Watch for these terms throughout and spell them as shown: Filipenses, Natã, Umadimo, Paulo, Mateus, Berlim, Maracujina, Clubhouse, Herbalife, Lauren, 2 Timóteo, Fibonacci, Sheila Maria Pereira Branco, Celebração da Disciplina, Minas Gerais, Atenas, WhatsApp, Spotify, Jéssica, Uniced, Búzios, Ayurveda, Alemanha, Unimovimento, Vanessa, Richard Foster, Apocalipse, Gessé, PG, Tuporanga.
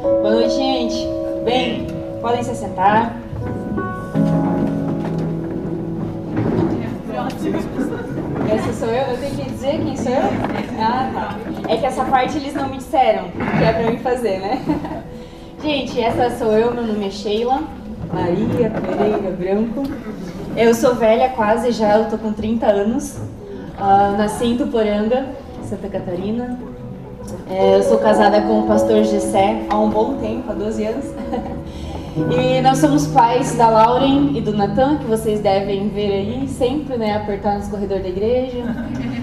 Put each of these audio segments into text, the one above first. Boa noite, gente. Tudo bem? Podem se sentar. Essa sou eu? Eu tenho que dizer quem sou eu? Ah, tá. É que essa parte eles não me disseram, que é pra mim fazer, né? Gente, essa sou eu, meu nome é Sheila Maria Pereira Branco. Eu sou velha quase já, eu tô com 30 anos. Nasci em Tuporanga, Santa Catarina. Eu sou casada com o pastor Gessé há um bom tempo, há 12 anos. E nós somos pais da Lauren e do Natã, que vocês devem ver aí sempre, né? Apertar nos corredores da igreja.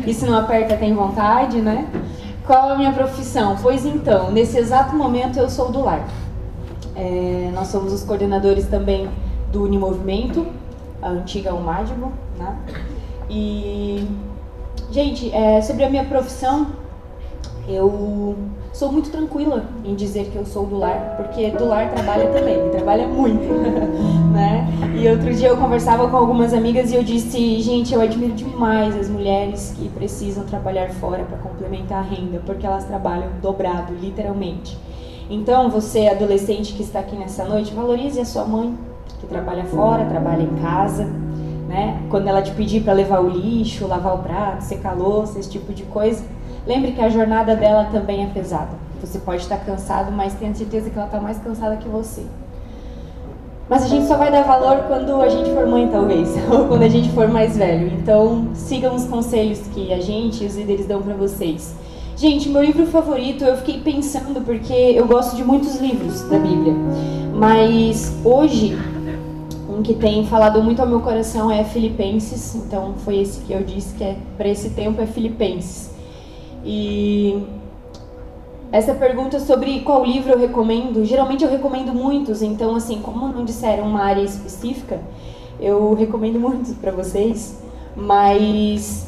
E se não aperta, tem vontade, né? Qual é a minha profissão? Pois então, nesse exato momento eu sou do lar. Nós somos os coordenadores também do Unimovimento, a antiga Umadimo, né? E, gente, sobre a minha profissão, eu sou muito tranquila em dizer que eu sou do lar, porque do lar trabalha também, trabalha muito, né? E outro dia eu conversava com algumas amigas e eu disse, gente, eu admiro demais as mulheres que precisam trabalhar fora para complementar a renda, porque elas trabalham dobrado, literalmente. Então, você, adolescente que está aqui nessa noite, valorize a sua mãe, que trabalha fora, trabalha em casa, né? Quando ela te pedir para levar o lixo, lavar o prato, secar a louça, esse tipo de coisa, lembre que a jornada dela também é pesada. Você pode estar cansado, mas tenha certeza que ela está mais cansada que você. Mas a gente só vai dar valor quando a gente for mãe, talvez, ou quando a gente for mais velho. Então, sigam os conselhos que a gente e os líderes dão para vocês. Gente, meu livro favorito, eu fiquei pensando, porque eu gosto de muitos livros da Bíblia. Mas hoje, um que tem falado muito ao meu coração é Filipenses. Então, foi esse que eu disse que é para esse tempo, é Filipenses. E essa pergunta sobre qual livro eu recomendo, geralmente eu recomendo muitos, então assim, como não disseram uma área específica, eu recomendo muitos para vocês, mas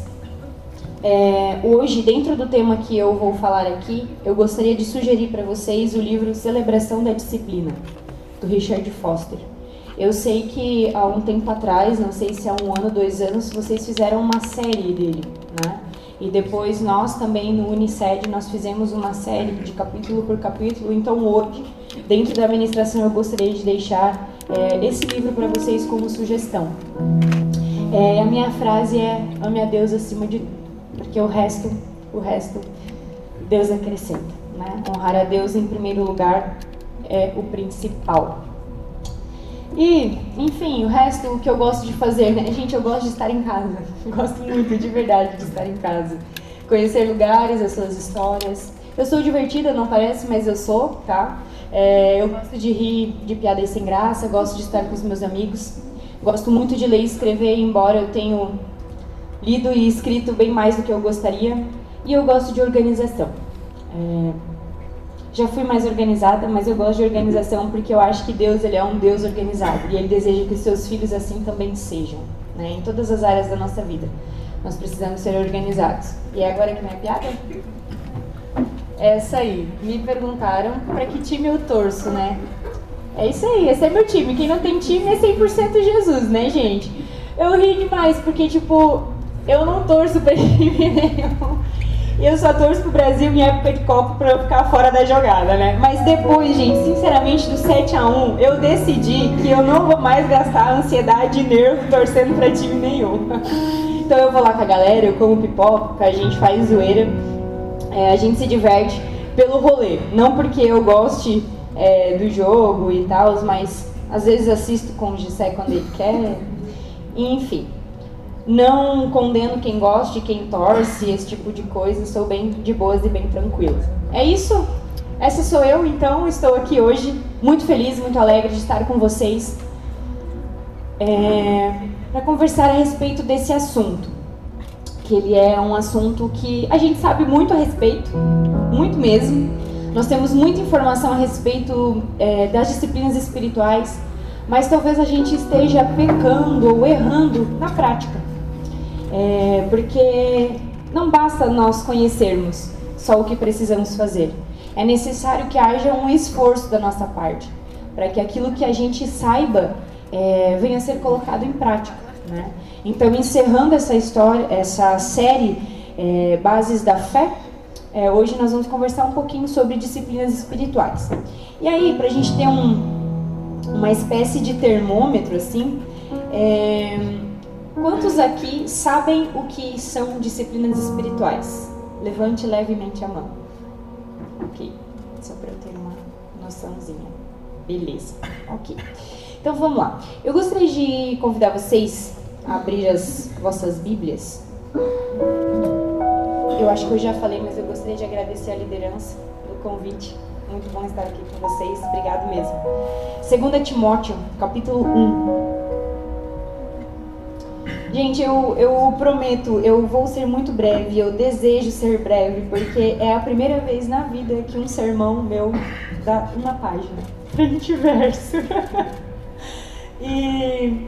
hoje, dentro do tema que eu vou falar aqui, eu gostaria de sugerir para vocês o livro Celebração da Disciplina, do Richard Foster. Eu sei que há um tempo atrás, não sei se há um ano, 2 anos, vocês fizeram uma série dele, né? E depois nós também no Uniced nós fizemos uma série de capítulo por capítulo. Então hoje, dentro da administração, eu gostaria de deixar esse livro para vocês como sugestão. A minha frase é, ame a Deus acima de tudo, porque o resto Deus acrescenta, né? Honrar a Deus em primeiro lugar é o principal. E, enfim, o resto, o que eu gosto de fazer, né? Gente, eu gosto de estar em casa. Eu gosto muito, de verdade, de estar em casa. Conhecer lugares, as suas histórias. Eu sou divertida, não parece, mas eu sou, tá? Eu gosto de rir de piadas sem graça, gosto de estar com os meus amigos. Gosto muito de ler e escrever, embora eu tenha lido e escrito bem mais do que eu gostaria. E eu gosto de organização. Já fui mais organizada, mas eu gosto de organização porque eu acho que Deus, ele é um Deus organizado. E ele deseja que os seus filhos assim também sejam, né? Em todas as áreas da nossa vida. Nós precisamos ser organizados. E é agora que não é piada? Essa aí. Me perguntaram para que time eu torço, né? É isso aí, esse é meu time. Quem não tem time é 100% Jesus, né, gente? Eu ri demais porque, tipo, eu não torço para time nenhum. E eu só torço pro Brasil em época de Copa pra eu ficar fora da jogada, né? Mas depois, gente, sinceramente, do 7-1, eu decidi que eu não vou mais gastar ansiedade e nervo torcendo pra time nenhum. Então eu vou lá com a galera, eu como pipoca, a gente faz zoeira, a gente se diverte pelo rolê. Não porque eu goste do jogo e tal, mas às vezes assisto com o Gessé quando ele quer, enfim. Não condeno quem gosta, quem torce, esse tipo de coisa. Sou bem de boas e bem tranquila. É isso? Essa sou eu, então. Estou aqui hoje, muito feliz, muito alegre de estar com vocês para conversar a respeito desse assunto. Que ele é um assunto que a gente sabe muito a respeito, muito mesmo. Nós temos muita informação a respeito das disciplinas espirituais, mas talvez a gente esteja pecando ou errando na prática. Porque não basta nós conhecermos só o que precisamos fazer. É necessário que haja um esforço da nossa parte, para que aquilo que a gente saiba venha a ser colocado em prática, né? Então, encerrando essa série Bases da Fé, Hoje nós vamos conversar um pouquinho sobre disciplinas espirituais. E aí, para a gente ter uma espécie de termômetro, assim, quantos aqui sabem o que são disciplinas espirituais? Levante levemente a mão. Ok, só para eu ter uma noçãozinha. Beleza, ok. Então vamos lá. Eu gostaria de convidar vocês a abrir as vossas Bíblias. Eu acho que eu já falei, mas eu gostaria de agradecer a liderança pelo convite. Muito bom estar aqui com vocês. Obrigado mesmo. 2 Timóteo, capítulo 1. Gente, eu prometo, eu vou ser muito breve, eu desejo ser breve, porque é a primeira vez na vida que um sermão meu dá uma página, 20 versos. E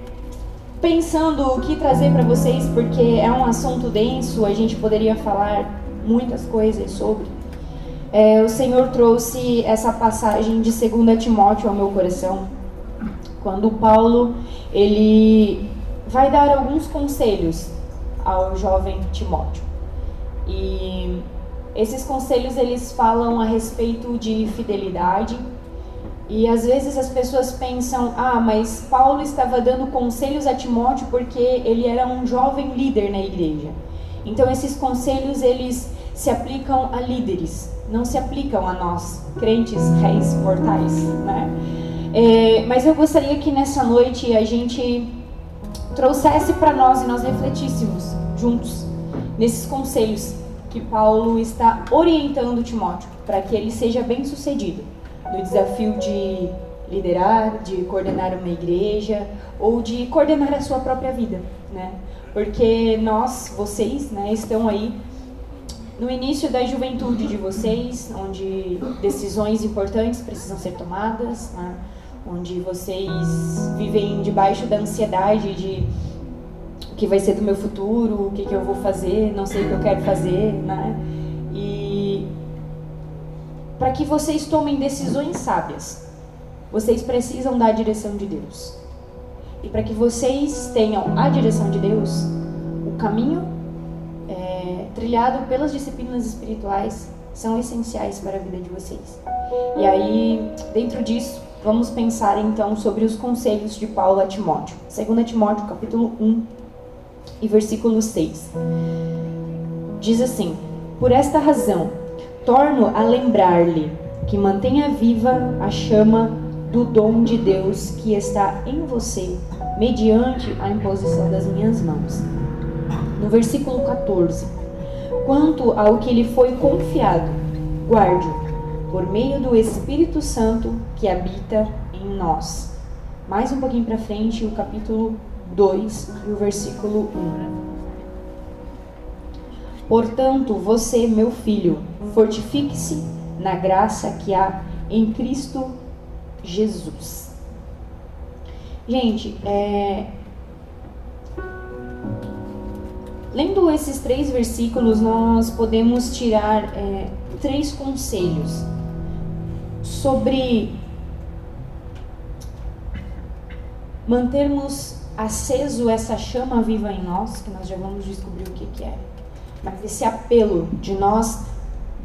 pensando o que trazer para vocês, porque é um assunto denso, a gente poderia falar muitas coisas sobre. O Senhor trouxe essa passagem de 2 Timóteo ao meu coração, quando Paulo, ele vai dar alguns conselhos ao jovem Timóteo. E esses conselhos, eles falam a respeito de fidelidade. E às vezes as pessoas pensam, ah, mas Paulo estava dando conselhos a Timóteo porque ele era um jovem líder na igreja. Então esses conselhos, eles se aplicam a líderes, não se aplicam a nós, crentes, réis, mortais, né? Mas eu gostaria que nessa noite a gente trouxesse para nós e nós refletíssemos juntos nesses conselhos que Paulo está orientando Timóteo para que ele seja bem sucedido no desafio de liderar, de coordenar uma igreja ou de coordenar a sua própria vida, né? Porque vocês, né, estão aí no início da juventude de vocês, onde decisões importantes precisam ser tomadas, né? Onde vocês vivem debaixo da ansiedade de o que vai ser do meu futuro, o que que eu vou fazer, não sei o que eu quero fazer, né? Para que vocês tomem decisões sábias, vocês precisam da direção de Deus. E para que vocês tenham a direção de Deus, o caminho trilhado pelas disciplinas espirituais são essenciais para a vida de vocês. E aí, dentro disso, vamos pensar então sobre os conselhos de Paulo a Timóteo. 2 Timóteo, capítulo 1 e versículo 6. Diz assim: por esta razão, torno a lembrar-lhe que mantenha viva a chama do dom de Deus que está em você, mediante a imposição das minhas mãos. No versículo 14: quanto ao que lhe foi confiado, guarde-o por meio do Espírito Santo que habita em nós. Mais um pouquinho para frente, o capítulo 2 e o versículo 1. Portanto, você, meu filho, fortifique-se na graça que há em Cristo Jesus. Gente, lendo esses três versículos, nós podemos tirar três conselhos sobre mantermos aceso essa chama viva em nós, que nós já vamos descobrir o que é. Mas esse apelo de nós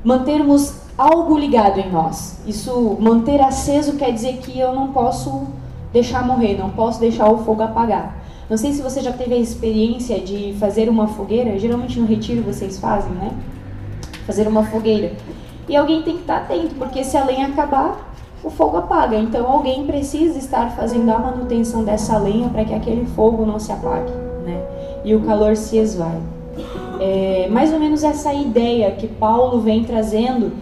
mantermos algo ligado em nós. Isso, manter aceso, quer dizer que eu não posso deixar morrer, não posso deixar o fogo apagar. Não sei se você já teve a experiência de fazer uma fogueira, geralmente no retiro vocês fazem, né? Fazer uma fogueira. E alguém tem que estar atento, porque se a lenha acabar, o fogo apaga. Então alguém precisa estar fazendo a manutenção dessa lenha para que aquele fogo não se apague, né? E o calor se esvai. Mais ou menos essa ideia que Paulo vem trazendo,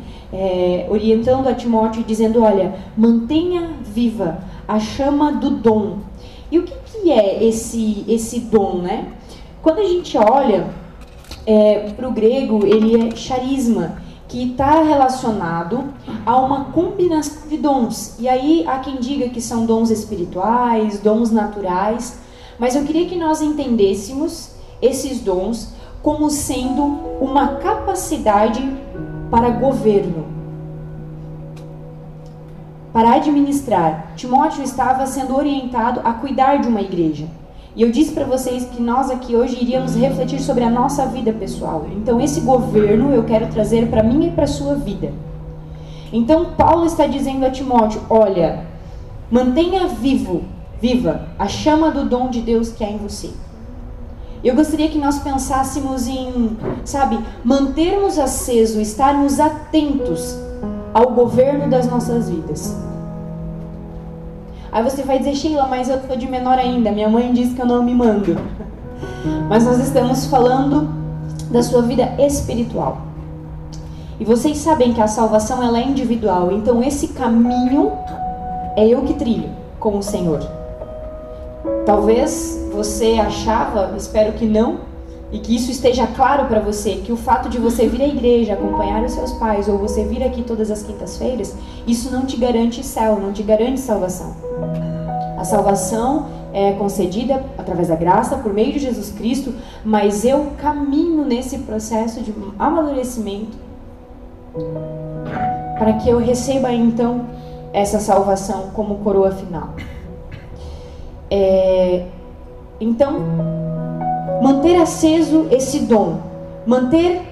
orientando a Timóteo, dizendo, olha, mantenha viva a chama do dom. E o que é esse dom, né? Quando a gente olha para o grego, ele é charisma, que está relacionado a uma combinação de dons. E aí há quem diga que são dons espirituais, dons naturais, mas eu queria que nós entendêssemos esses dons como sendo uma capacidade para governo, para administrar. Timóteo estava sendo orientado a cuidar de uma igreja. E eu disse para vocês que nós aqui hoje iríamos refletir sobre a nossa vida pessoal. Então esse governo eu quero trazer para mim e para a sua vida. Então Paulo está dizendo a Timóteo, olha, mantenha viva a chama do dom de Deus que há em você. Eu gostaria que nós pensássemos em, mantermos aceso, estarmos atentos ao governo das nossas vidas. Aí você vai dizer, Sheila, mas eu estou de menor ainda, minha mãe diz que eu não me mando. Mas nós estamos falando da sua vida espiritual. E vocês sabem que a salvação ela é individual, então esse caminho é eu que trilho com o Senhor. Talvez você achava, espero que não, e que isso esteja claro para você, que o fato de você vir à igreja, acompanhar os seus pais, ou você vir aqui todas as quintas-feiras, isso não te garante céu, não te garante salvação. A salvação é concedida através da graça, por meio de Jesus Cristo, mas eu caminho nesse processo de amadurecimento para que eu receba então essa salvação como coroa final. Então, manter aceso esse dom, manter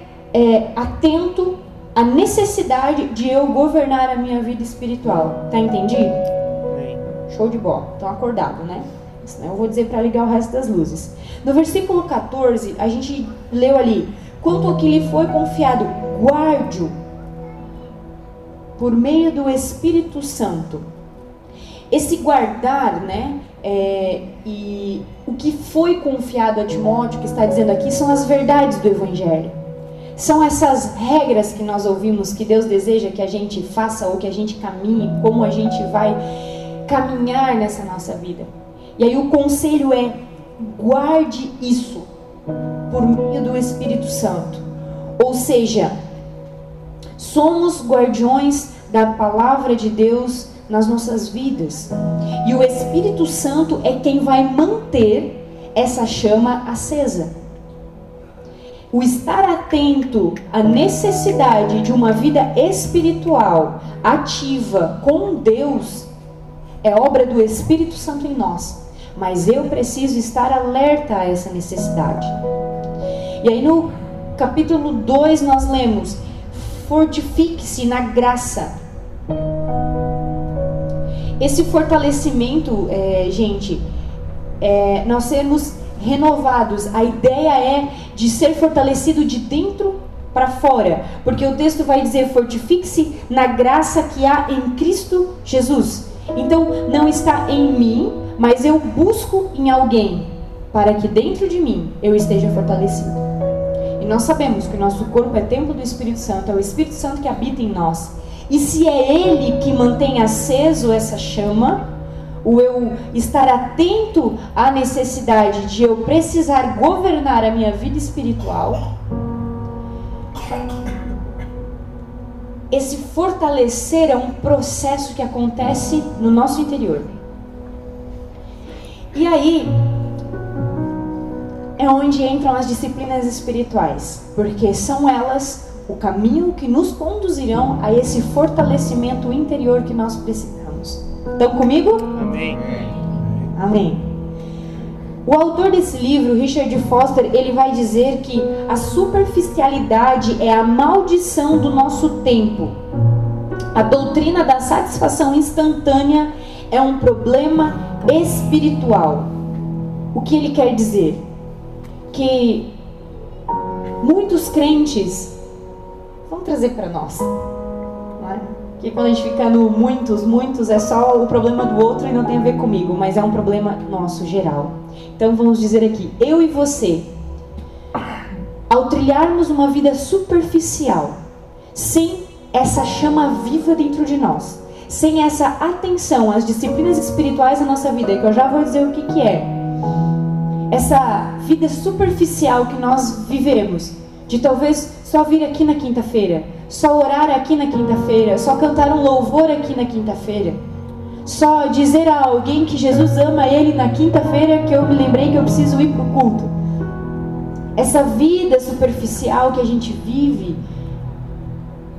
atento à necessidade de eu governar a minha vida espiritual. Tá entendido? Sim. Show de bola. Estão acordados, né? Senão eu vou dizer para ligar o resto das luzes. No versículo 14, a gente leu ali: quanto ao que lhe foi confiado, guarde-o por meio do Espírito Santo. Esse guardar, né? E o que foi confiado a Timóteo, que está dizendo aqui, são as verdades do Evangelho. São essas regras que nós ouvimos, que Deus deseja que a gente faça ou que a gente caminhe, como a gente vai caminhar nessa nossa vida. E aí o conselho é, guarde isso por meio do Espírito Santo. Ou seja, somos guardiões da palavra de Deus nas nossas vidas. E o Espírito Santo é quem vai manter essa chama acesa. O estar atento à necessidade de uma vida espiritual ativa com Deus é obra do Espírito Santo em nós. Mas eu preciso estar alerta a essa necessidade. E aí no capítulo 2 nós lemos: fortifique-se na graça. Esse fortalecimento, gente, é nós sermos renovados. A ideia é de ser fortalecido de dentro para fora. Porque o texto vai dizer, fortifique-se na graça que há em Cristo Jesus. Então, não está em mim, mas eu busco em alguém para que dentro de mim eu esteja fortalecido. E nós sabemos que o nosso corpo é templo do Espírito Santo, é o Espírito Santo que habita em nós. E se é Ele que mantém aceso essa chama, o eu estar atento à necessidade de eu precisar governar a minha vida espiritual, esse fortalecer é um processo que acontece no nosso interior. E aí é onde entram as disciplinas espirituais, porque são elas o caminho que nos conduzirão a esse fortalecimento interior que nós precisamos. Estão comigo? Amém. Amém. O autor desse livro, Richard Foster, ele vai dizer que a superficialidade é a maldição do nosso tempo. A doutrina da satisfação instantânea é um problema espiritual. O que ele quer dizer? Que muitos crentes... Vamos trazer para nós, né? Que quando a gente fica no muitos é só o problema do outro e não tem a ver comigo, mas é um problema nosso geral. Então vamos dizer aqui, eu e você, ao trilharmos uma vida superficial, sem essa chama viva dentro de nós, sem essa atenção às disciplinas espirituais da nossa vida, que eu já vou dizer o que é, essa vida superficial que nós vivemos, de talvez só vir aqui na quinta-feira, só orar aqui na quinta-feira, só cantar um louvor aqui na quinta-feira, só dizer a alguém que Jesus ama ele na quinta-feira que eu me lembrei que eu preciso ir para o culto. Essa vida superficial que a gente vive,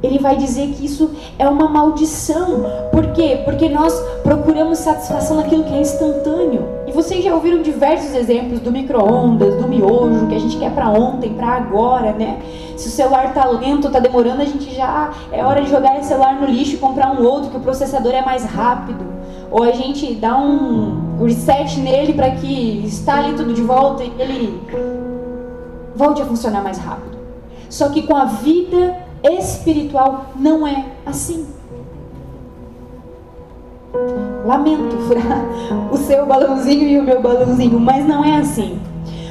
ele vai dizer que isso é uma maldição. Por quê? Porque nós procuramos satisfação naquilo que é instantâneo. E vocês já ouviram diversos exemplos do micro-ondas, do miojo, que a gente quer pra ontem, pra agora, né? Se o celular tá lento, tá demorando, a gente já... É hora de jogar esse celular no lixo e comprar um outro, que o processador é mais rápido. Ou a gente dá um reset nele pra que instale tudo de volta e ele volte a funcionar mais rápido. Só que com a vida espiritual não é assim. Lamento furar o seu balãozinho e o meu balãozinho, mas não é assim.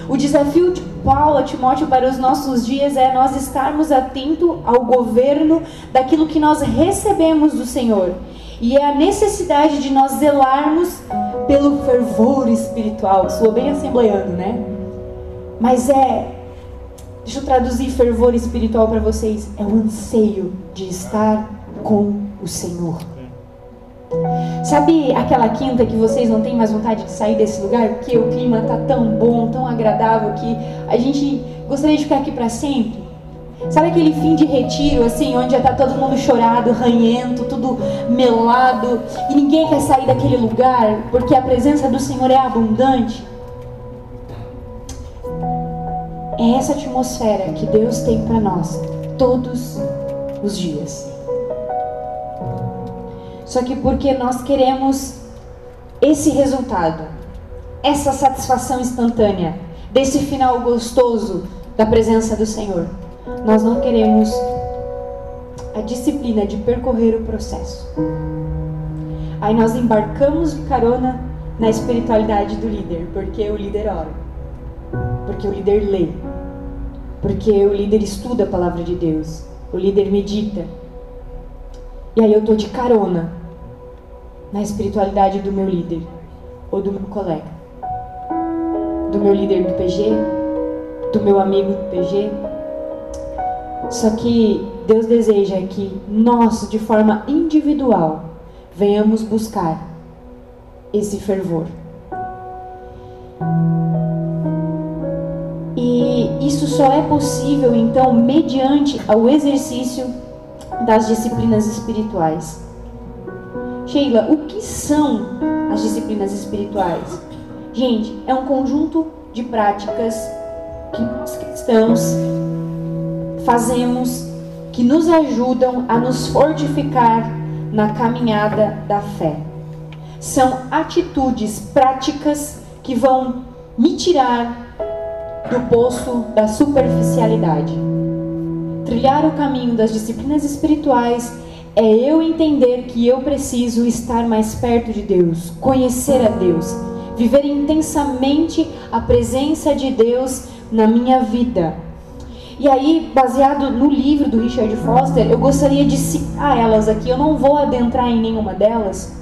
O desafio de Paulo a Timóteo para os nossos dias é nós estarmos atentos ao governo daquilo que nós recebemos do Senhor. E é a necessidade de nós zelarmos pelo fervor espiritual. Sou bem assembleando, né? Mas é... Deixa eu traduzir fervor espiritual para vocês. É o anseio de estar com o Senhor. Sabe aquela quinta que vocês não têm mais vontade de sair desse lugar? Porque o clima está tão bom, tão agradável, que a gente gostaria de ficar aqui para sempre? Sabe aquele fim de retiro, assim, onde já está todo mundo chorado, ranhento, tudo melado, e ninguém quer sair daquele lugar, porque a presença do Senhor é abundante? É essa atmosfera que Deus tem para nós, todos os dias. Só que porque nós queremos esse resultado, essa satisfação instantânea, desse final gostoso da presença do Senhor, nós não queremos a disciplina de percorrer o processo. Aí nós embarcamos de carona na espiritualidade do líder, porque o líder ora, porque o líder lê, porque o líder estuda a palavra de Deus, o líder medita. E aí eu tô de carona na espiritualidade do meu líder, ou do meu colega, do meu líder do PG, do meu amigo do PG. Só que Deus deseja que nós, de forma individual, venhamos buscar esse fervor. E isso só é possível, então, mediante ao exercício das disciplinas espirituais. Sheila, o que são as disciplinas espirituais? Gente, é um conjunto de práticas que nós cristãos fazemos, que nos ajudam a nos fortificar na caminhada da fé. São atitudes, práticas que vão me tirar do poço da superficialidade. Trilhar o caminho das disciplinas espirituais é eu entender que eu preciso estar mais perto de Deus, conhecer a Deus, viver intensamente a presença de Deus na minha vida. E aí, baseado no livro do Richard Foster, eu gostaria de citar elas aqui. Eu não vou adentrar em nenhuma delas,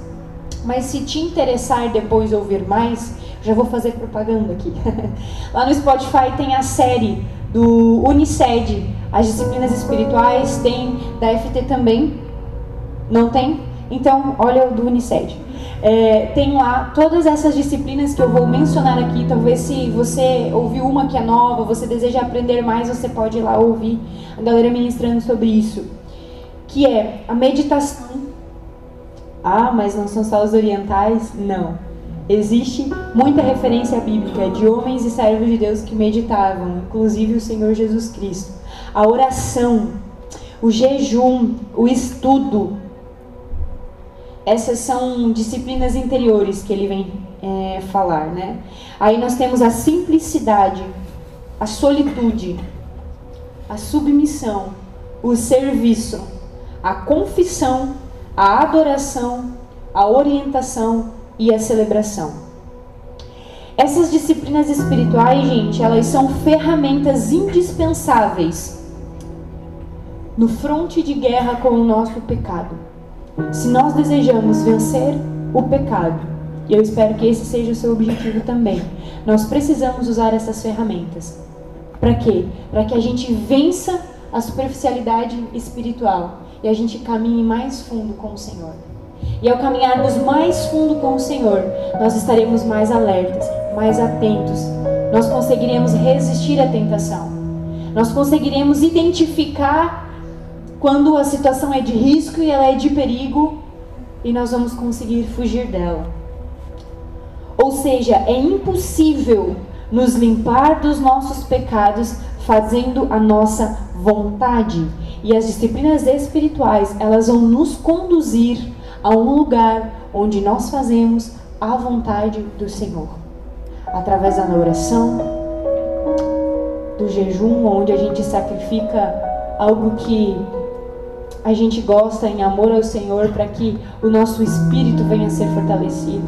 mas se te interessar depois ouvir mais, já vou fazer propaganda aqui. Lá no Spotify tem a série do Uniced, as disciplinas espirituais, tem da FT também, não tem? Então, olha o do Uniced. Tem lá todas essas disciplinas que eu vou mencionar aqui, talvez se você ouviu uma que é nova, você deseja aprender mais, você pode ir lá ouvir a galera ministrando sobre isso, que é a meditação. Ah, mas não são só os orientais? Não. Existe muita referência bíblica de homens e servos de Deus que meditavam, inclusive o Senhor Jesus Cristo. A oração, o jejum, o estudo. Essas são disciplinas interiores que ele vem falar, né? Aí nós temos a simplicidade, a solitude, a submissão, o serviço, a confissão, a adoração, a orientação e a celebração. Essas disciplinas espirituais, gente, elas são ferramentas indispensáveis no fronte de guerra com o nosso pecado. Se nós desejamos vencer o pecado, e eu espero que esse seja o seu objetivo também, nós precisamos usar essas ferramentas. Para quê? Para que a gente vença a superficialidade espiritual e a gente caminhe mais fundo com o Senhor. E ao caminharmos mais fundo com o Senhor, nós estaremos mais alertas, mais atentos. Nós conseguiremos resistir à tentação. Nós conseguiremos identificar quando a situação é de risco e ela é de perigo, e nós vamos conseguir fugir dela. Ou seja, é impossível nos limpar dos nossos pecados fazendo a nossa vontade. E as disciplinas espirituais, elas vão nos conduzir a um lugar onde nós fazemos a vontade do Senhor. Através da oração, do jejum, onde a gente sacrifica algo que a gente gosta em amor ao Senhor, para que o nosso espírito venha a ser fortalecido.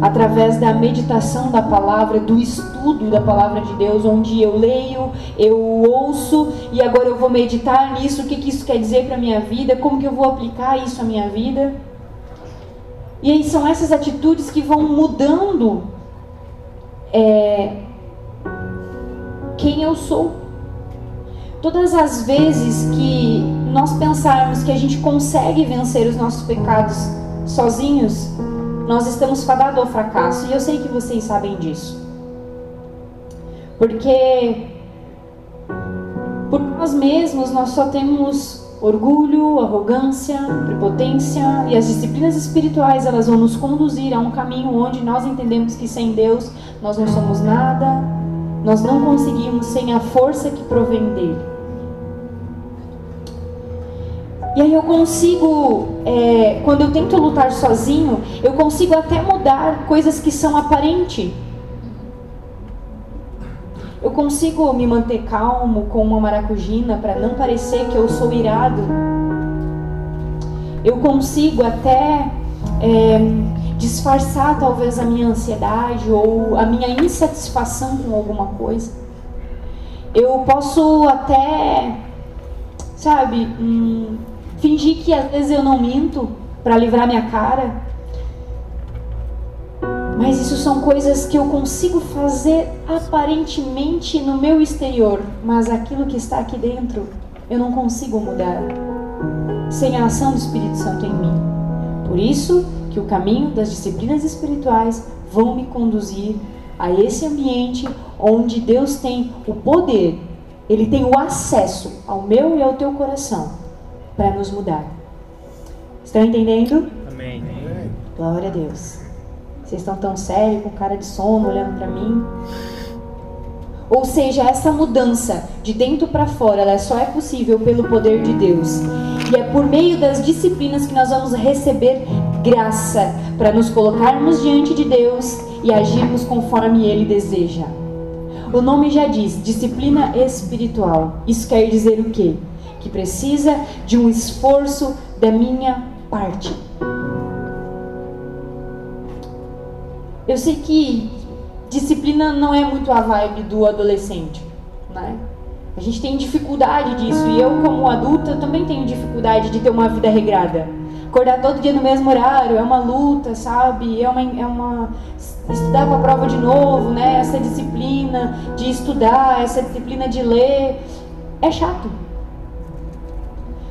Através da meditação da palavra, do estudo da palavra de Deus, onde eu leio, eu ouço e agora eu vou meditar nisso, o que isso quer dizer para a minha vida, como que eu vou aplicar isso à minha vida. E aí são essas atitudes que vão mudando quem eu sou. Todas as vezes que nós pensarmos que a gente consegue vencer os nossos pecados sozinhos, nós estamos fadados ao fracasso. E eu sei que vocês sabem disso. Porque por nós mesmos nós só temos orgulho, arrogância, prepotência, e as disciplinas espirituais, elas vão nos conduzir a um caminho onde nós entendemos que sem Deus nós não somos nada, nós não conseguimos sem a força que provém dele. E aí eu consigo, quando eu tento lutar sozinho, eu consigo até mudar coisas que são aparentes. Eu consigo me manter calmo com uma maracujina para não parecer que eu sou irado. Eu consigo até disfarçar talvez a minha ansiedade ou a minha insatisfação com alguma coisa. Eu posso até, sabe, fingir que às vezes eu não minto para livrar minha cara. Mas isso são coisas que eu consigo fazer aparentemente no meu exterior, mas aquilo que está aqui dentro eu não consigo mudar sem a ação do Espírito Santo em mim. Por isso que o caminho das disciplinas espirituais vão me conduzir a esse ambiente onde Deus tem o poder, Ele tem o acesso ao meu e ao teu coração para nos mudar. Estão entendendo? Amém. Glória a Deus. Vocês estão tão sérios, com cara de sono, olhando para mim. Ou seja, essa mudança de dentro para fora, ela só é possível pelo poder de Deus. E é por meio das disciplinas que nós vamos receber graça para nos colocarmos diante de Deus e agirmos conforme Ele deseja. O nome já diz, disciplina espiritual. Isso quer dizer o quê? Que precisa de um esforço da minha parte. Eu sei que disciplina não é muito a vibe do adolescente, né? A gente tem dificuldade disso, e eu como adulta também tenho dificuldade de ter uma vida regrada. Acordar todo dia no mesmo horário é uma luta, sabe? Estudar para a prova de novo, né? Essa disciplina de estudar, essa disciplina de ler, é chato.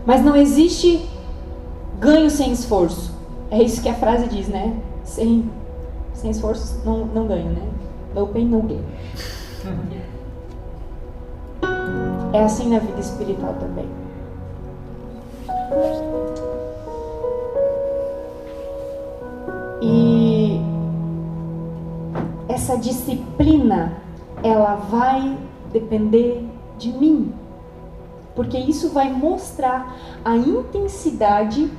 Mas não existe ganho sem esforço. É isso que a frase diz, né? Sem esforço não ganho, né? No pain, no gain. É assim na vida espiritual também. E essa disciplina, ela vai depender de mim. Porque isso vai mostrar a intensidade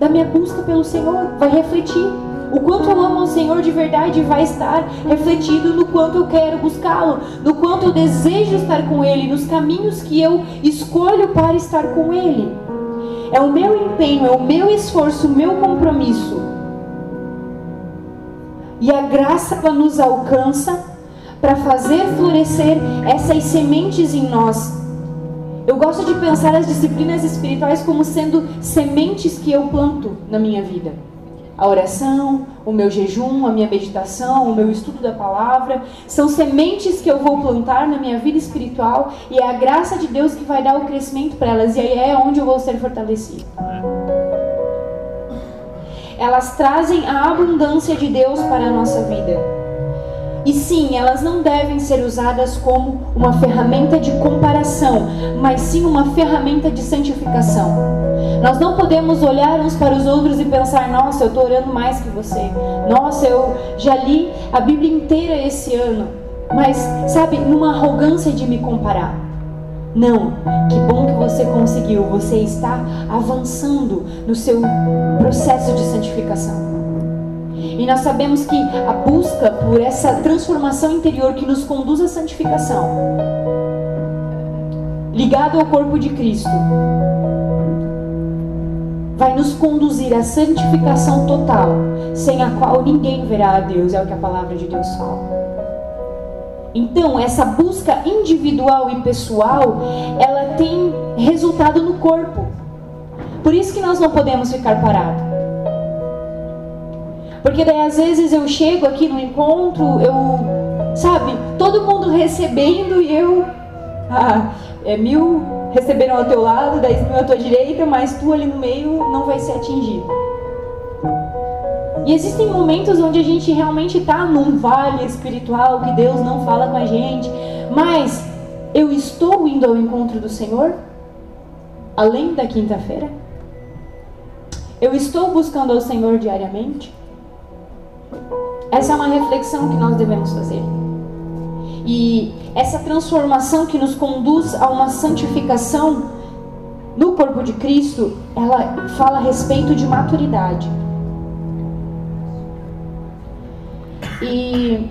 da minha busca pelo Senhor. Vai refletir. O quanto eu amo o Senhor de verdade vai estar refletido no quanto eu quero buscá-lo, no quanto eu desejo estar com Ele, nos caminhos que eu escolho para estar com Ele. É o meu empenho, é o meu esforço, o meu compromisso. E a graça ela nos alcança para fazer florescer essas sementes em nós. Eu gosto de pensar as disciplinas espirituais como sendo sementes que eu planto na minha vida. A oração, o meu jejum, a minha meditação, o meu estudo da palavra, são sementes que eu vou plantar na minha vida espiritual e é a graça de Deus que vai dar o crescimento para elas e aí é onde eu vou ser fortalecido. Elas trazem a abundância de Deus para a nossa vida. E sim, elas não devem ser usadas como uma ferramenta de comparação, mas sim uma ferramenta de santificação. Nós não podemos olhar uns para os outros e pensar, nossa, eu estou orando mais que você. Nossa, eu já li a Bíblia inteira esse ano. Mas, sabe, numa arrogância de me comparar. Não, que bom que você conseguiu. Você está avançando no seu processo de santificação. E nós sabemos que a busca por essa transformação interior que nos conduz à santificação, ligado ao corpo de Cristo, vai nos conduzir à santificação total, sem a qual ninguém verá a Deus, é o que a palavra de Deus fala. Então, essa busca individual e pessoal, ela tem resultado no corpo. Por isso que nós não podemos ficar parados. Porque daí, às vezes, eu chego aqui no encontro, eu, sabe, todo mundo recebendo e eu... mil receberam ao teu lado, 10.000 à tua direita, mas tu ali no meio não vai ser atingido. E existem momentos onde a gente realmente está num vale espiritual, que Deus não fala com a gente. Mas eu estou indo ao encontro do Senhor? Além da quinta-feira? Eu estou buscando ao Senhor diariamente? Essa é uma reflexão que nós devemos fazer. E essa transformação que nos conduz a uma santificação no corpo de Cristo, ela fala a respeito de maturidade. E,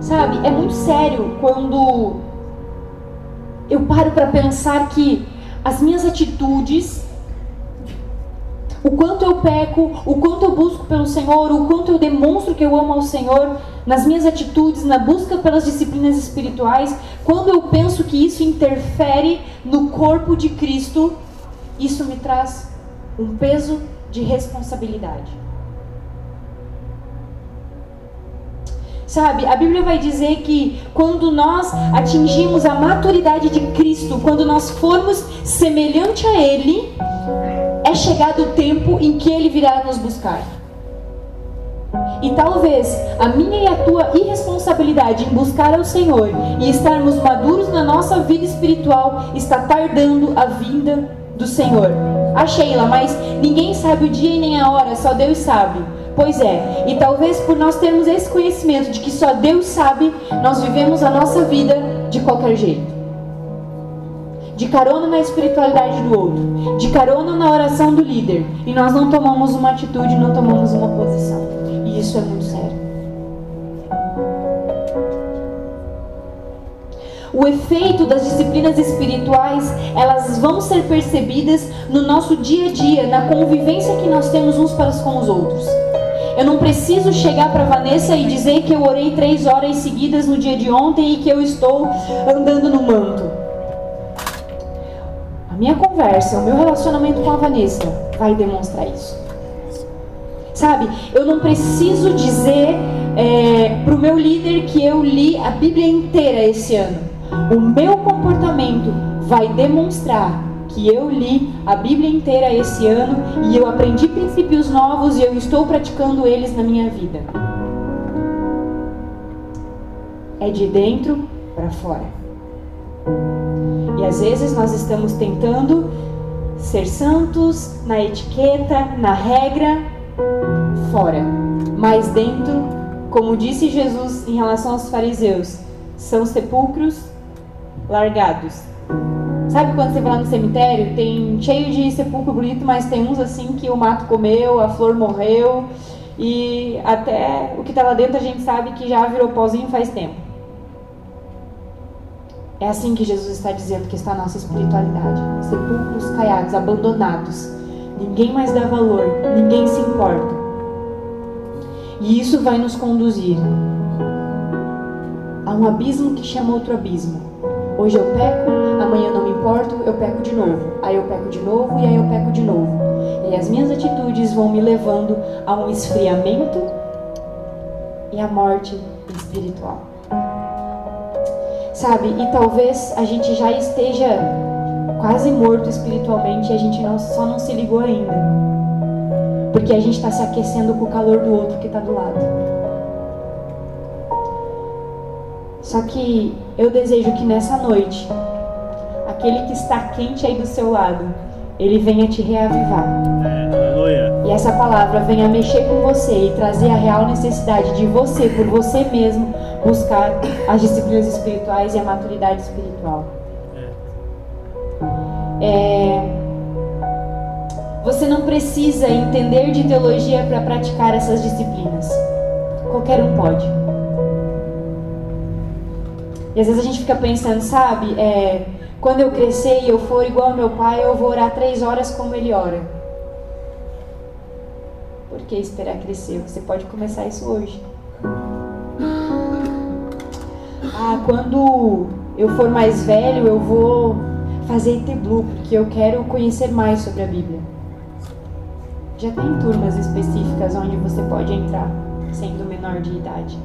sabe, é muito sério quando eu paro para pensar que as minhas atitudes, o quanto eu peco, o quanto eu busco pelo Senhor, o quanto eu demonstro que eu amo ao Senhor, nas minhas atitudes, na busca pelas disciplinas espirituais, quando eu penso que isso interfere no corpo de Cristo, isso me traz um peso de responsabilidade. Sabe, a Bíblia vai dizer que quando nós atingimos a maturidade de Cristo, quando nós formos semelhante a Ele... é chegado o tempo em que Ele virá nos buscar. E talvez a minha e a tua irresponsabilidade em buscar ao Senhor e estarmos maduros na nossa vida espiritual está tardando a vinda do Senhor. Ah, Sheila, mas ninguém sabe o dia e nem a hora, só Deus sabe. Pois é, e talvez por nós termos esse conhecimento de que só Deus sabe, nós vivemos a nossa vida de qualquer jeito. De carona na espiritualidade do outro, de carona na oração do líder. E nós não tomamos uma atitude, não tomamos uma posição. E isso é muito sério. O efeito das disciplinas espirituais, elas vão ser percebidas no nosso dia a dia, na convivência que nós temos uns para com os outros. Eu não preciso chegar para Vanessa e dizer que eu orei 3 horas seguidas no dia de ontem e que eu estou andando no manto. Minha conversa, o meu relacionamento com a Vanessa vai demonstrar isso. Sabe, eu não preciso dizer para o meu líder que eu li a Bíblia inteira esse ano. O meu comportamento vai demonstrar que eu li a Bíblia inteira esse ano e eu aprendi princípios novos e eu estou praticando eles na minha vida. É de dentro para fora. E às vezes nós estamos tentando ser santos na etiqueta, na regra, fora. Mas dentro, como disse Jesus em relação aos fariseus, são sepulcros largados. Sabe quando você vai lá no cemitério, tem cheio de sepulcro bonito, mas tem uns assim que o mato comeu, a flor morreu e até o que está lá dentro a gente sabe que já virou pozinho faz tempo. É assim que Jesus está dizendo que está a nossa espiritualidade. Sepulcros caiados, abandonados. Ninguém mais dá valor, ninguém se importa. E isso vai nos conduzir a um abismo que chama outro abismo. Hoje eu peco, amanhã eu não me importo, eu peco de novo. Aí eu peco de novo e aí eu peco de novo. E as minhas atitudes vão me levando a um esfriamento e à morte espiritual. Sabe, e talvez a gente já esteja quase morto espiritualmente e a gente só não se ligou ainda. Porque a gente está se aquecendo com o calor do outro que está do lado. Só que eu desejo que nessa noite, a aquele que está quente aí do seu lado, ele venha te reavivar. E essa palavra venha mexer com você e trazer a real necessidade de você, por você mesmo, buscar as disciplinas espirituais e a maturidade espiritual. Você não precisa entender de teologia para praticar essas disciplinas. Qualquer um pode. E às vezes a gente fica pensando, sabe, quando eu crescer e eu for igual ao meu pai, eu vou orar 3 horas como ele ora. Por que esperar crescer? Você pode começar isso hoje. Ah, quando eu for mais velho, eu vou fazer ET Blue, porque eu quero conhecer mais sobre a Bíblia. Já tem turmas específicas onde você pode entrar, sendo menor de idade.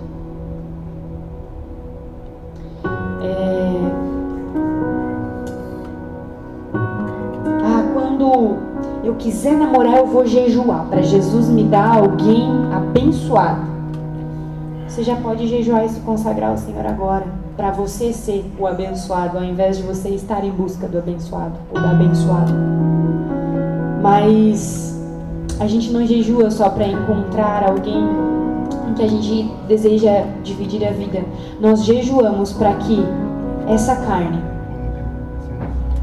Quando eu quiser namorar, eu vou jejuar, para Jesus me dar alguém abençoado. Você já pode jejuar e se consagrar ao Senhor agora, para você ser o abençoado, ao invés de você estar em busca do abençoado ou da abençoada. Mas a gente não jejua só para encontrar alguém em que a gente deseja dividir a vida. Nós jejuamos para que essa carne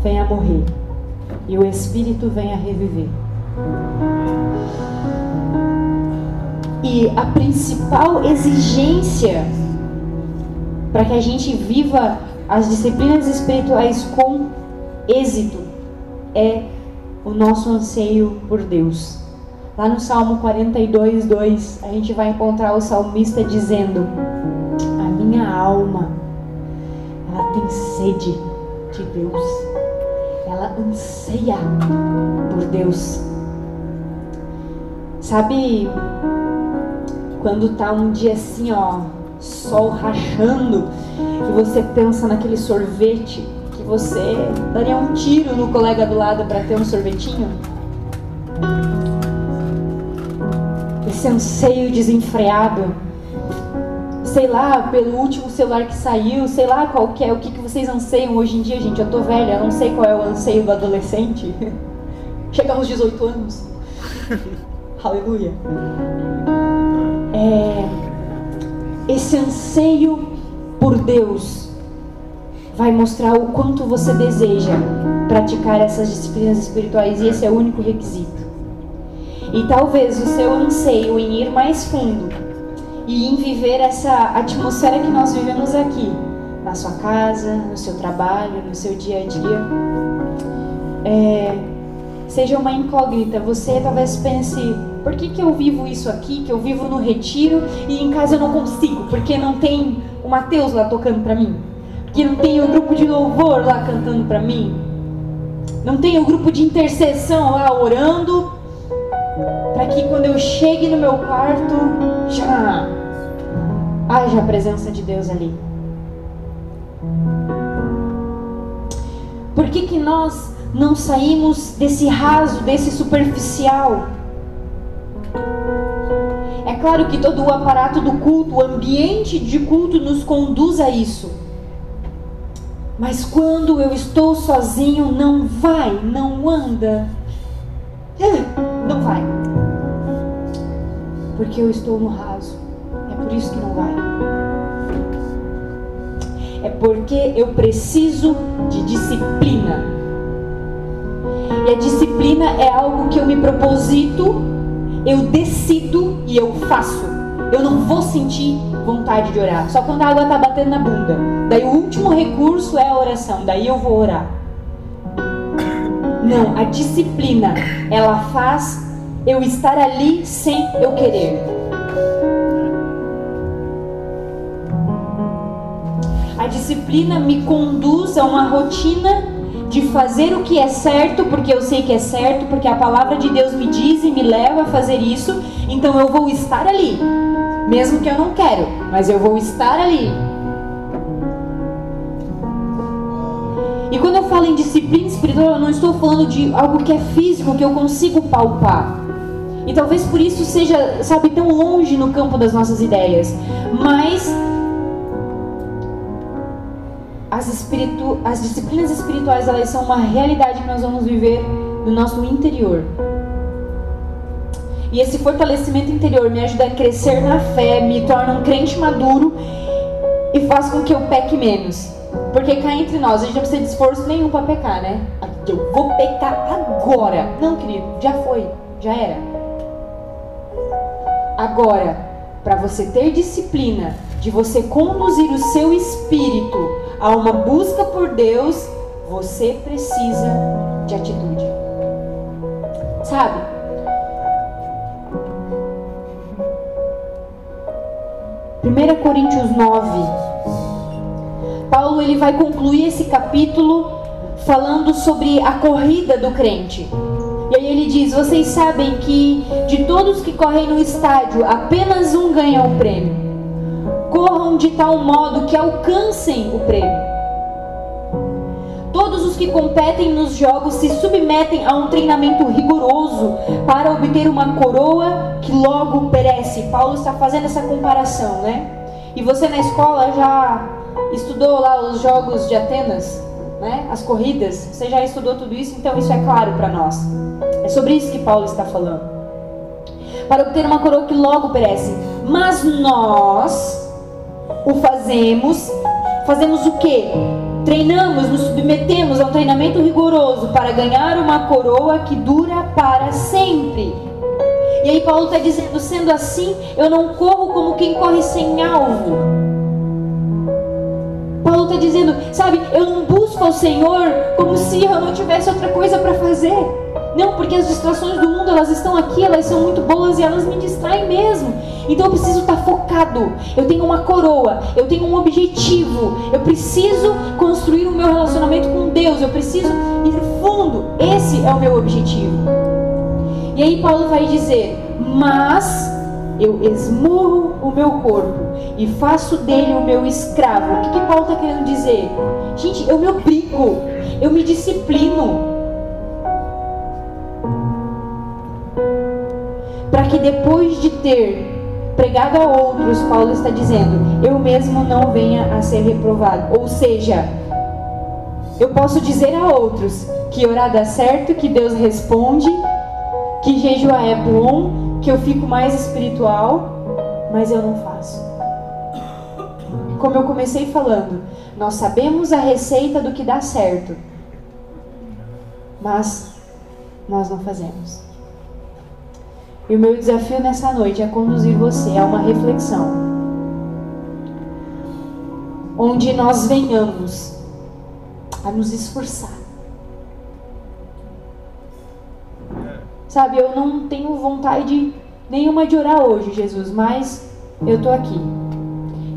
venha morrer e o Espírito venha reviver. E a principal exigência para que a gente viva as disciplinas espirituais com êxito é o nosso anseio por Deus. Lá no Salmo 42, 2, a gente vai encontrar o salmista dizendo: a minha alma, ela tem sede de Deus, ela anseia por Deus. Sabe, quando tá um dia assim, ó, sol rachando, e você pensa naquele sorvete que você daria um tiro no colega do lado para ter um sorvetinho? Esse anseio desenfreado, sei lá, pelo último celular que saiu, sei lá qual que é, o que que vocês anseiam hoje em dia, gente? Eu tô velha, eu não sei qual é o anseio do adolescente. Chega aos 18 anos. Aleluia. Esse anseio por Deus vai mostrar o quanto você deseja praticar essas disciplinas espirituais, e esse é o único requisito. E talvez o seu anseio em ir mais fundo e em viver essa atmosfera que nós vivemos aqui, na sua casa, no seu trabalho, no seu dia a dia, seja uma incógnita. Você talvez pense: por que que eu vivo isso aqui, que eu vivo no retiro, e em casa eu não consigo? Porque não tem o Mateus lá tocando pra mim? Porque não tem o grupo de louvor lá cantando pra mim? Não tem o grupo de intercessão lá orando? Para que quando eu chegue no meu quarto, já haja a presença de Deus ali. Por que que nós não saímos desse raso, desse superficial? É claro que todo o aparato do culto, o ambiente de culto nos conduz a isso. Mas quando eu estou sozinho, não vai, não anda. Não vai. Porque eu estou no raso. É por isso que não vai. É porque eu preciso de disciplina. E a disciplina é algo que eu me proposito, eu decido e eu faço. Eu não vou sentir vontade de orar só quando a água está batendo na bunda. Daí o último recurso é a oração. Daí eu vou orar. Não, a disciplina, ela faz eu estar ali sem eu querer. A disciplina me conduz a uma rotina de fazer o que é certo, porque eu sei que é certo, porque a palavra de Deus me diz e me leva a fazer isso. Então eu vou estar ali, mesmo que eu não quero, mas eu vou estar ali. E quando eu falo em disciplina espiritual, eu não estou falando de algo que é físico, que eu consigo palpar. E talvez por isso seja, sabe, tão longe no campo das nossas ideias. Mas a as disciplinas espirituais, elas são uma realidade que nós vamos viver no nosso interior. E esse fortalecimento interior me ajuda a crescer na fé, me torna um crente maduro e faz com que eu peque menos. Porque cá entre nós, a gente não precisa de esforço nenhum para pecar, né? Eu vou pecar agora. Não, querido, já foi, já era. Agora, para você ter disciplina de você conduzir o seu espírito a uma busca por Deus, você precisa de atitude. Sabe? Coríntios 9, Paulo ele vai concluir esse capítulo falando sobre a corrida do crente. E aí ele diz: vocês sabem que de todos que correm no estádio, apenas um ganha o prêmio. Corram de tal modo que alcancem o prêmio. Todos os que competem nos jogos se submetem a um treinamento rigoroso para obter uma coroa que logo perece. Paulo está fazendo essa comparação, né? E você na escola já estudou lá os jogos de Atenas, né? As corridas, você já estudou tudo isso, então isso é claro para nós. É sobre isso que Paulo está falando. Para obter uma coroa que logo perece. Mas nós o fazemos o quê? Treinamos, nos submetemos a um treinamento rigoroso para ganhar uma coroa que dura para sempre. E aí Paulo está dizendo, sendo assim, eu não corro como quem corre sem alvo. Paulo está dizendo, sabe, eu não busco ao Senhor como se eu não tivesse outra coisa para fazer. Não, porque as distrações do mundo, elas estão aqui, elas são muito boas e elas me distraem mesmo. Então eu preciso estar focado, eu tenho uma coroa, eu tenho um objetivo, eu preciso construir o meu relacionamento com Deus, eu preciso ir fundo, esse é o meu objetivo. E aí Paulo vai dizer, mas eu esmurro o meu corpo e faço dele o meu escravo. O que Paulo está querendo dizer? Gente, eu me obrigo, eu me disciplino, para que depois de ter pregado a outros, Paulo está dizendo, eu mesmo não venha a ser reprovado. Ou seja, eu posso dizer a outros que orar dá certo, que Deus responde, que jejuar é bom, que eu fico mais espiritual, mas eu não faço. Como eu comecei falando, nós sabemos a receita do que dá certo, mas nós não fazemos. E o meu desafio nessa noite é conduzir você a uma reflexão, onde nós venhamos a nos esforçar. Sabe, eu não tenho vontade nenhuma de orar hoje, Jesus, mas eu tô aqui.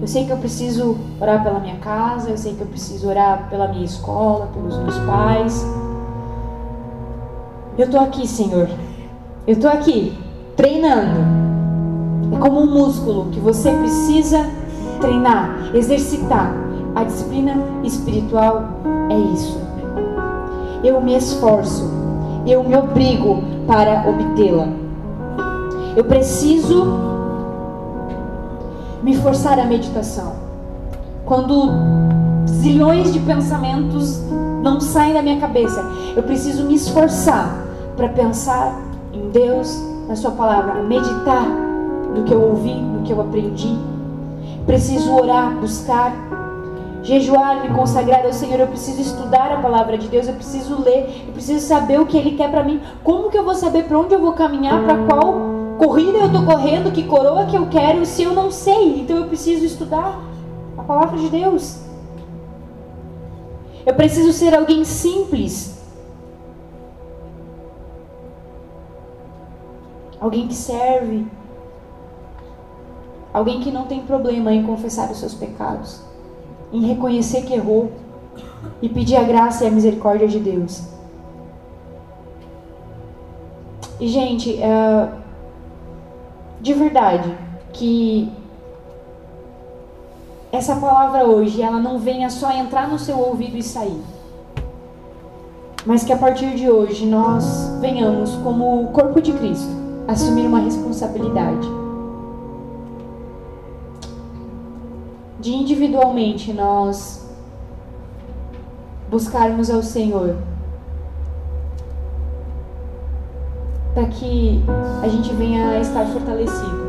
Eu sei que eu preciso orar pela minha casa, eu sei que eu preciso orar pela minha escola, pelos meus pais. Eu tô aqui, Senhor. Eu tô aqui. Treinando. É como um músculo que você precisa treinar, exercitar. A disciplina espiritual é isso. Eu me esforço, eu me obrigo para obtê-la. Eu preciso me forçar à meditação. Quando zilhões de pensamentos não saem da minha cabeça, eu preciso me esforçar para pensar em Deus, na sua palavra, a meditar do que eu ouvi, do que eu aprendi. Preciso orar, buscar, jejuar, me consagrar ao Senhor. Eu preciso estudar a palavra de Deus, eu preciso ler, eu preciso saber o que Ele quer para mim. Como que eu vou saber para onde eu vou caminhar, para qual corrida eu estou correndo, que coroa que eu quero, se eu não sei? Então eu preciso estudar a palavra de Deus. Eu preciso ser alguém simples, alguém que serve, alguém que não tem problema em confessar os seus pecados, em reconhecer que errou e pedir a graça e a misericórdia de Deus. E gente, de verdade, que essa palavra hoje, ela não venha só entrar no seu ouvido e sair, mas que a partir de hoje nós venhamos como o corpo de Cristo assumir uma responsabilidade de individualmente nós buscarmos ao Senhor, para que a gente venha a estar fortalecido.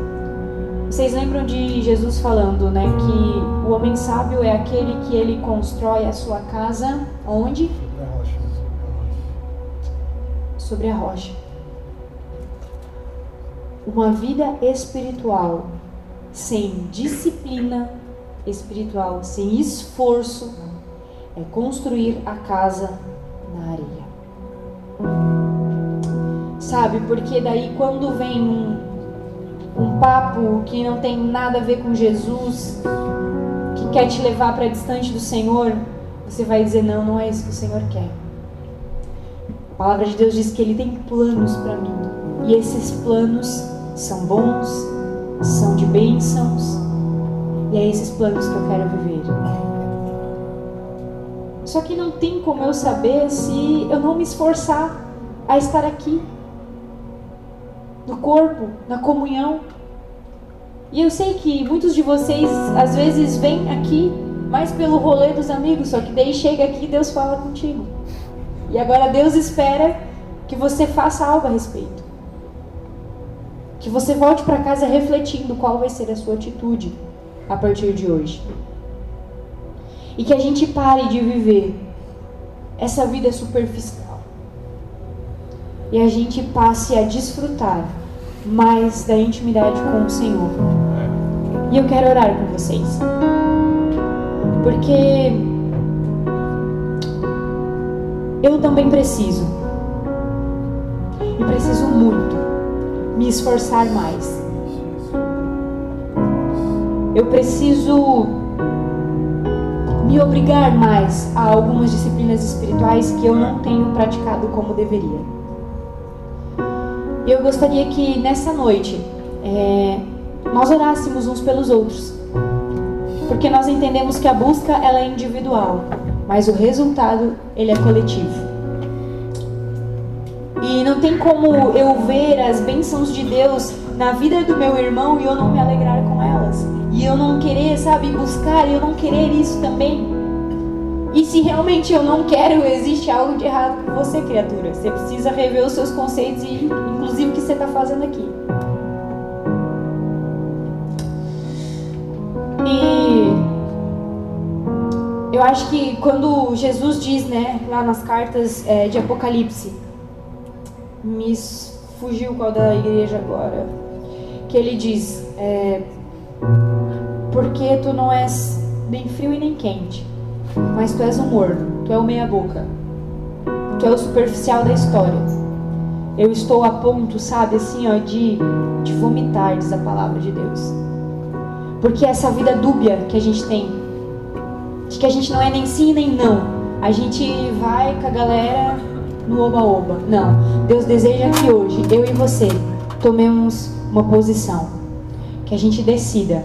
Vocês lembram de Jesus falando, né, que o homem sábio é aquele que ele constrói a sua casa onde? Sobre a rocha. Uma vida espiritual sem disciplina espiritual, sem esforço, é construir a casa na areia. Sabe, porque daí quando vem um papo que não tem nada a ver com Jesus, que quer te levar para distante do Senhor, você vai dizer, não, não é isso que o Senhor quer. A palavra de Deus diz que Ele tem planos para mim. E esses planos são bons, são de bênçãos, e é esses planos que eu quero viver. Só que não tem como eu saber se eu não me esforçar a estar aqui, no corpo, na comunhão. E eu sei que muitos de vocês, às vezes, vêm aqui mais pelo rolê dos amigos, só que daí chega aqui e Deus fala contigo. E agora Deus espera que você faça algo a respeito. Que você volte para casa refletindo qual vai ser a sua atitude a partir de hoje. E que a gente pare de viver essa vida superficial. E a gente passe a desfrutar mais da intimidade com o Senhor. E eu quero orar com vocês. Porque eu também preciso. E preciso muito me esforçar mais. Eu preciso me obrigar mais a algumas disciplinas espirituais que eu não tenho praticado como deveria. Eu gostaria que nessa noite nós orássemos uns pelos outros, porque nós entendemos que a busca ela é individual, mas o resultado ele é coletivo. E não tem como eu ver as bênçãos de Deus na vida do meu irmão e eu não me alegrar com elas, e eu não querer, sabe, buscar, e eu não querer isso também. E se realmente eu não quero, existe algo de errado com você, criatura. Você precisa rever os seus conceitos e, inclusive, o que você está fazendo aqui. E eu acho que quando Jesus diz, né, lá nas cartas de Apocalipse, me fugiu qual da igreja agora, que ele diz, porque tu não és nem frio e nem quente, mas tu és um morno, tu é o meia boca, tu é o superficial da história. Eu estou a ponto, sabe, assim, ó, de vomitar, diz a palavra de Deus. Porque essa vida dúbia que a gente tem, de que a gente não é nem sim nem não, a gente vai com a galera no oba-oba. Não, Deus deseja que hoje, eu e você, tomemos uma posição, que a gente decida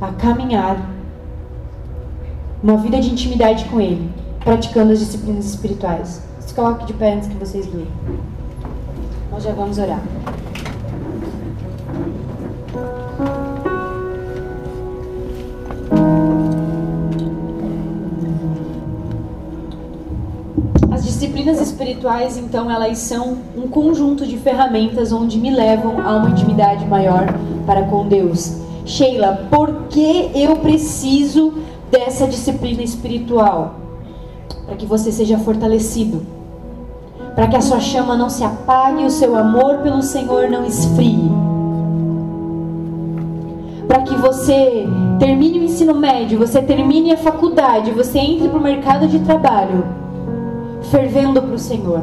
a caminhar uma vida de intimidade com Ele, praticando as disciplinas espirituais. Se coloque de pé antes que vocês doem. Nós já vamos orar. As disciplinas espirituais, então, elas são um conjunto de ferramentas onde me levam a uma intimidade maior para com Deus. Sheila, por que eu preciso dessa disciplina espiritual? Para que você seja fortalecido, para que a sua chama não se apague e o seu amor pelo Senhor não esfrie, para que você termine o ensino médio, você termine a faculdade, você entre para o mercado de trabalho fervendo para o Senhor,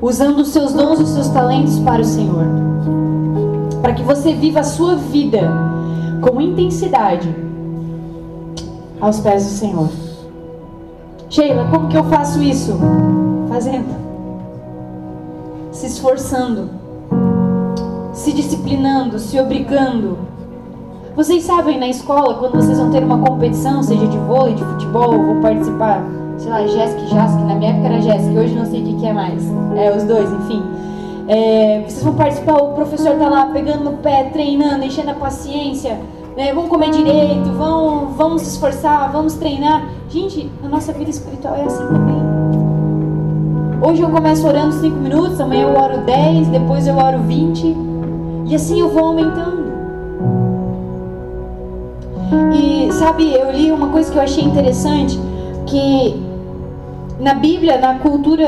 usando os seus dons e os seus talentos para o Senhor, para que você viva a sua vida com intensidade aos pés do Senhor. Sheila, como que eu faço isso? Fazendo. Se esforçando. Se disciplinando, se obrigando. Vocês sabem, na escola, quando vocês vão ter uma competição, seja de vôlei, de futebol, vão participar, sei lá, Jéssica, na minha época era Jéssica, hoje não sei o que é mais. Os dois, enfim. Vocês vão participar, o professor tá lá pegando no pé, treinando, enchendo a paciência. vamos comer direito, vamos se esforçar, vamos treinar. Gente, a nossa vida espiritual é assim também. Hoje eu começo orando 5 minutos, amanhã eu oro 10, depois eu oro 20. E assim eu vou aumentando. E sabe, eu li uma coisa que eu achei interessante, que na Bíblia, na cultura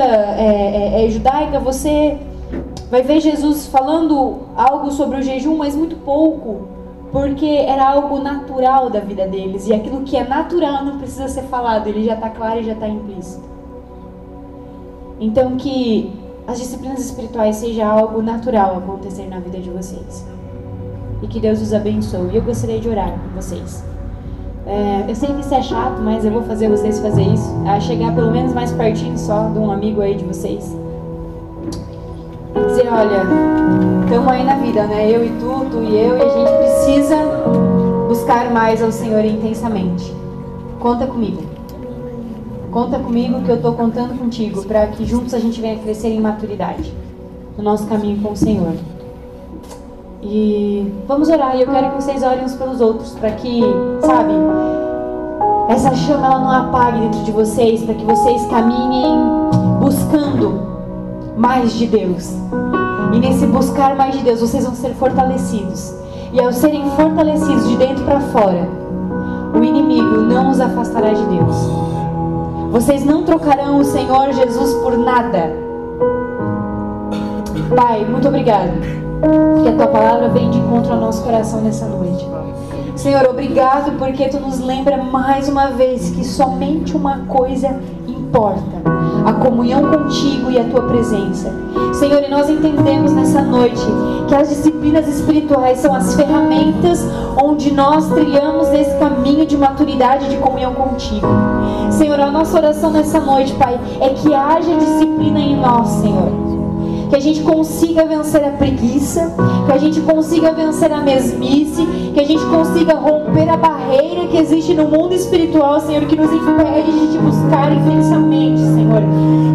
judaica, você vai ver Jesus falando algo sobre o jejum, mas muito pouco, porque era algo natural da vida deles, e aquilo que é natural não precisa ser falado, ele já está claro e já está implícito. Então que as disciplinas espirituais seja algo natural acontecer na vida de vocês, e que Deus os abençoe. Eu gostaria de orar com vocês. Eu sei que isso é chato, mas eu vou fazer vocês fazer isso, a chegar pelo menos mais pertinho só de um amigo aí de vocês e dizer: olha, estamos aí na vida, né? Eu e tu, tu e eu, e a gente precisa buscar mais ao Senhor intensamente. Conta comigo. Conta comigo, que eu estou contando contigo, para que juntos a gente venha crescer em maturidade no nosso caminho com o Senhor. E vamos orar, e eu quero que vocês orem uns pelos outros, para que, sabe, essa chama ela não apague dentro de vocês, para que vocês caminhem buscando mais de Deus. E nesse buscar mais de Deus, vocês vão ser fortalecidos. E ao serem fortalecidos de dentro para fora, o inimigo não os afastará de Deus. Vocês não trocarão o Senhor Jesus por nada. Pai, muito obrigado, que a Tua palavra vem de encontro ao nosso coração nessa noite. Senhor, obrigado porque Tu nos lembra mais uma vez que somente uma coisa importa: a comunhão contigo e a Tua presença. Senhor, e nós entendemos nessa noite que as disciplinas espirituais são as ferramentas onde nós trilhamos esse caminho de maturidade e de comunhão contigo. Senhor, a nossa oração nessa noite, Pai, é que haja disciplina em nós, Senhor. Que a gente consiga vencer a preguiça, que a gente consiga vencer a mesmice, que a gente consiga romper a barreira que existe no mundo espiritual, Senhor, que nos impede de te buscar intensamente, Senhor,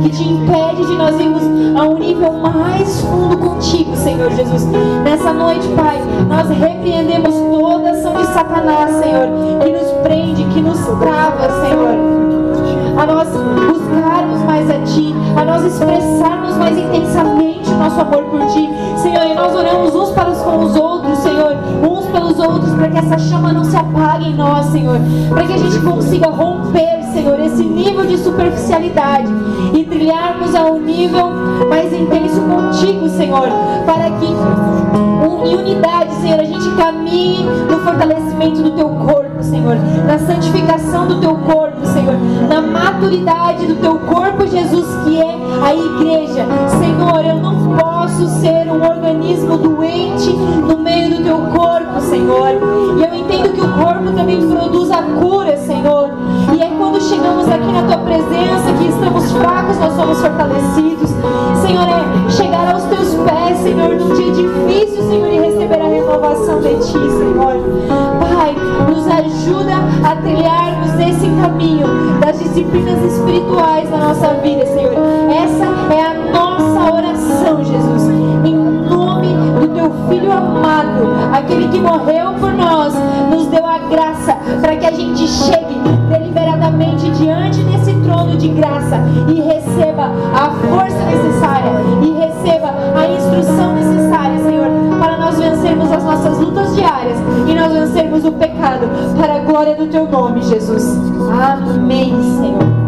que te impede de nós irmos a um nível mais fundo contigo, Senhor Jesus. Nessa noite, Pai, nós repreendemos toda ação de Satanás, Senhor, que nos prende, que nos trava, Senhor, a nós buscarmos mais a Ti, a nós expressarmos mais intensamente o nosso amor por Ti, Senhor. E nós oramos uns para com os outros, Senhor, uns pelos outros, para que essa chama não se apague em nós, Senhor, para que a gente consiga romper, Senhor, esse nível de superficialidade e trilharmos a um nível mais intenso contigo, Senhor, para que em unidade, Senhor, a gente caminhe no fortalecimento do Teu corpo, Senhor, na santificação do Teu corpo, Senhor, na maturidade do Teu corpo, Jesus, que é a igreja. Senhor, eu não posso ser um organismo doente no meio do Teu corpo, Senhor, e eu entendo que o corpo também produz a cura, Senhor, e é quando chegamos aqui na Tua presença que estamos fracos, nós somos fortalecidos, Senhor, é chegar aos Teus pés, Senhor, num dia difícil, Senhor, e receber a renovação de Ti, Senhor. Pai, nos ajuda a trilharmos esse caminho das disciplinas espirituais na nossa vida, Senhor. Essa é a nossa oração, Jesus, em nome do Teu Filho amado, aquele que morreu por nós, nos deu a graça para que a gente chegue deliberadamente diante desse trono de graça e receba a força necessária e receba a instrução necessária, Senhor, para nós vencermos as nossas lutas diárias e nós vencermos o pecado para a glória do Teu nome, Jesus. Amém, Senhor.